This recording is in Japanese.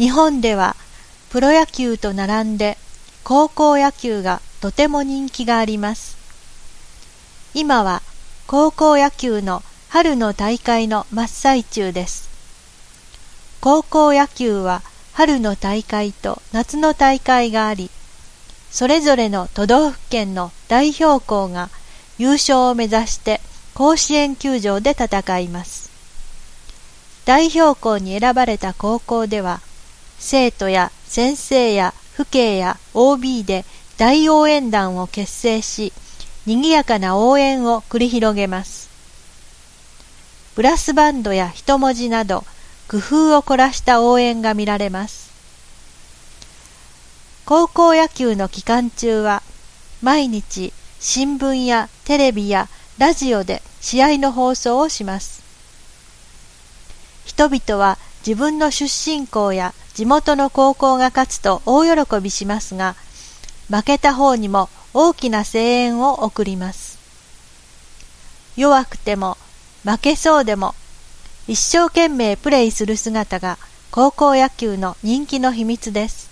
日本ではプロ野球と並んで高校野球がとても人気があります。今は高校野球の春の大会の真っ最中です。高校野球は春の大会と夏の大会があり、それぞれの都道府県の代表校が優勝を目指して甲子園球場で戦います。代表校に選ばれた高校では、生徒や先生や父兄や OB で大応援団を結成し、賑やかな応援を繰り広げます。ブラスバンドや人文字など、工夫を凝らした応援が見られます。高校野球の期間中は、毎日新聞やテレビやラジオで試合の放送をします。人々は自分の出身校や地元の高校が勝つと大喜びしますが、負けた方にも大きな声援を送ります。弱くても負けそうでも一生懸命プレイする姿が高校野球の人気の秘密です。